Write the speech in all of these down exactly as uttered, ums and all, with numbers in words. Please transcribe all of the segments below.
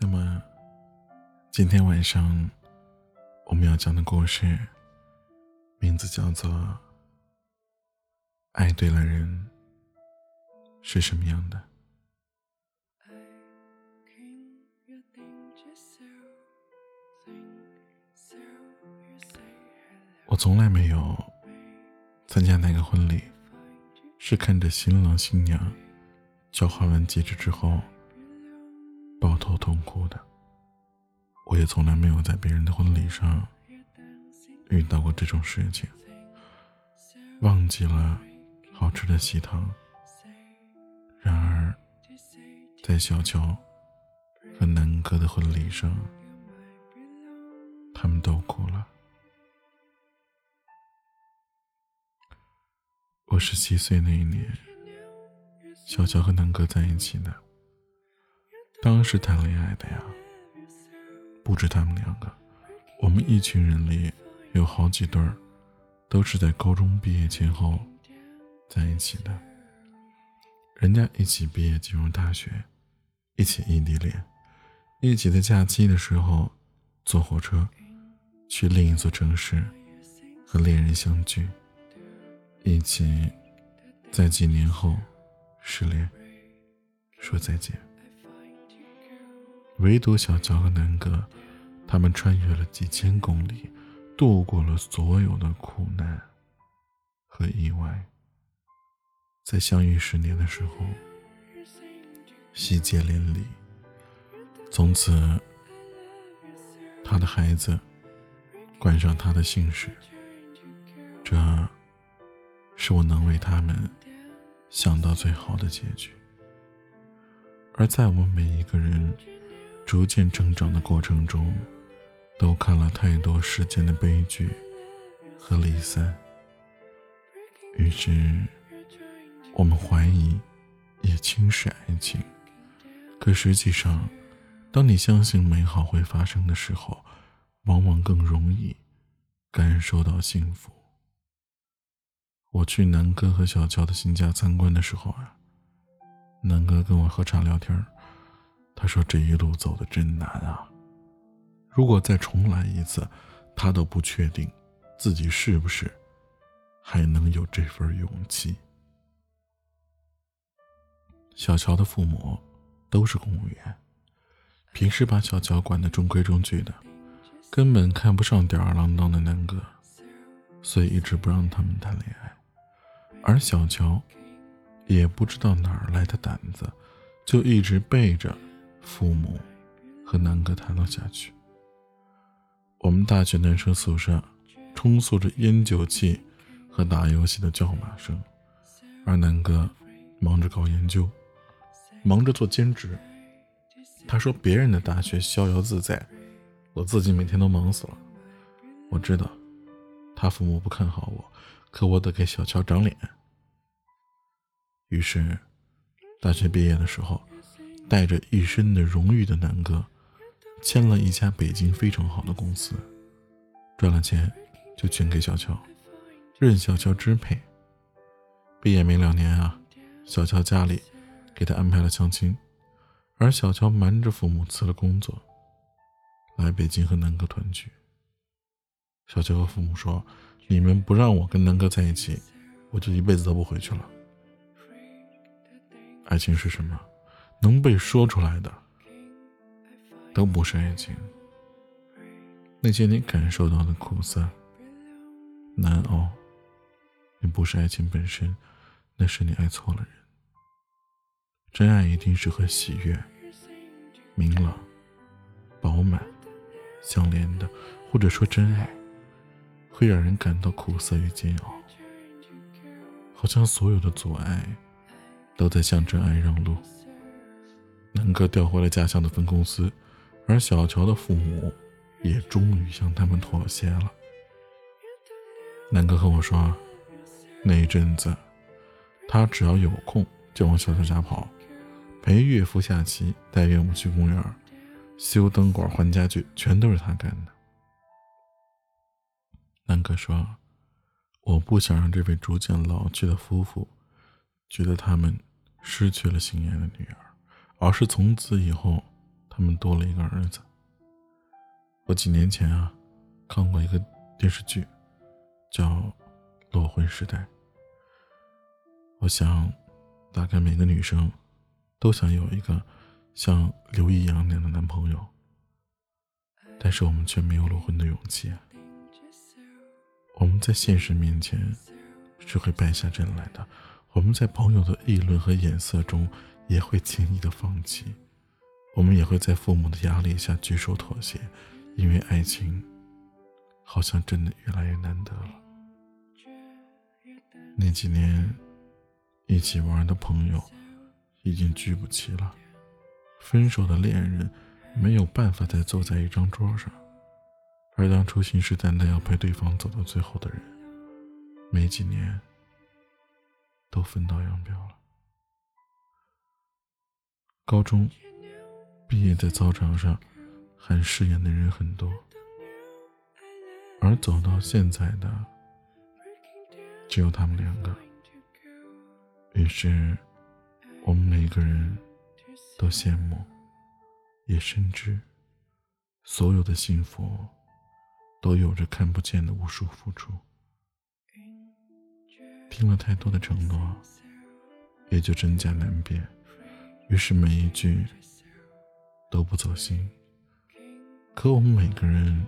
那么今天晚上我们要讲的故事名字叫做《爱对了人是什么样的》。我从来没有参加哪个婚礼是看着新郎新娘交换完戒指之后抱头痛哭的，我也从来没有在别人的婚礼上遇到过这种事情。忘记了好吃的喜糖，然而在小乔和南哥的婚礼上，他们都哭了。我十七岁那一年，小乔和南哥在一起的，当时谈恋爱的呀。不止他们两个，我们一群人里有好几对儿，都是在高中毕业前后在一起的。人家一起毕业进入大学，一起异地恋，一起在假期的时候坐火车去另一座城市和恋人相聚，一起在几年后失联说再见。唯独小乔和南哥，他们穿越了几千公里，度过了所有的苦难和意外，在相遇十年的时候喜结连理。从此他的孩子冠上他的姓氏，这是我能为他们想到最好的结局。而在我们每一个人逐渐成长的过程中，都看了太多世间的悲剧和离散，于是我们怀疑也轻视爱情。可实际上，当你相信美好会发生的时候，往往更容易感受到幸福。我去南哥和小乔的新家参观的时候啊，南哥跟我喝茶聊天，他说这一路走得真难啊，如果再重来一次，他都不确定自己是不是还能有这份勇气。小乔的父母都是公务员，平时把小乔管得中规中矩的，根本看不上吊儿郎当的南哥，所以一直不让他们谈恋爱。而小乔也不知道哪儿来的胆子，就一直背着父母和南哥谈了下去。我们大学男生宿舍充斥着烟酒气和打游戏的叫骂声，而南哥忙着搞研究，忙着做兼职。他说别人的大学逍遥自在，我自己每天都忙死了。我知道他父母不看好我，可我得给小乔长脸。于是大学毕业的时候，带着一身的荣誉的南哥签了一家北京非常好的公司，赚了钱就捐给小乔，任小乔支配。毕业没两年啊，小乔家里给他安排了相亲，而小乔瞒着父母辞了工作，来北京和南哥团聚。小乔和父母说，你们不让我跟南哥在一起，我就一辈子都不回去了。爱情是什么？能被说出来的都不是爱情。那些你感受到的苦涩难熬，也不是爱情本身，那是你爱错了人。真爱一定是和喜悦、明朗、饱满相连的，或者说真爱会让人感到苦涩与煎熬，好像所有的阻碍都在向真爱让路。南哥调回了家乡的分公司，而小乔的父母也终于向他们妥协了。南哥和我说，那一阵子他只要有空就往小乔家跑，陪岳父下棋，带岳母去公园，修灯管、换家具，全都是他干的。南哥说，我不想让这位逐渐老去的夫妇觉得他们失去了心爱的女儿，而是从此以后他们多了一个儿子。我几年前啊看过一个电视剧叫《落婚时代》，我想大概每个女生都想有一个像刘易阳那样的男朋友，但是我们却没有裸婚的勇气、啊、我们在现实面前是会败下阵来的，我们在朋友的议论和眼色中也会轻易的放弃，我们也会在父母的压力下举手妥协，因为爱情好像真的越来越难得了。那几年一起玩的朋友已经聚不齐了，分手的恋人没有办法再坐在一张桌上，而当初信誓旦旦要陪对方走到最后的人，没几年都分道扬镳了。高中毕业在操场上喊誓言的人很多，而走到现在的只有他们两个。于是我们每个人都羡慕，也深知所有的幸福都有着看不见的无数付出。听了太多的承诺，也就真假难辨，于是每一句都不走心。可我们每个人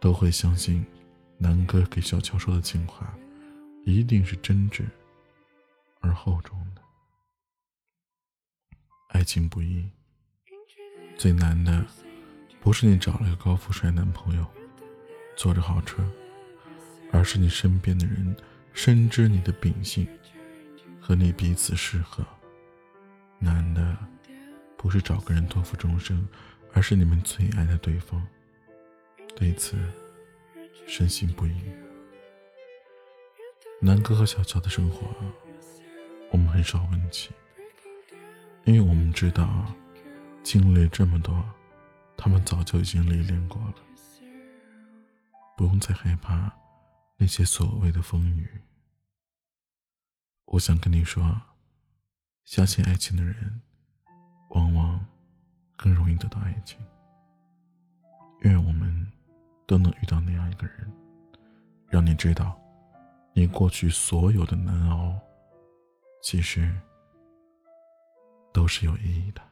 都会相信南哥给小乔说的情话一定是真挚而厚重的。爱情不易，最难的不是你找了个高富帅男朋友，坐着豪车，而是你身边的人深知你的秉性和你彼此适合。难的不是找个人托付终生，而是你们最爱的对方，对此深信不疑。南哥和小乔的生活我们很少问起，因为我们知道经历这么多，他们早就已经历练过了，不用再害怕那些所谓的风雨。我想跟你说，相信爱情的人往往更容易得到爱情，愿我们都能遇到那样一个人，让你知道你过去所有的难熬其实都是有意义的。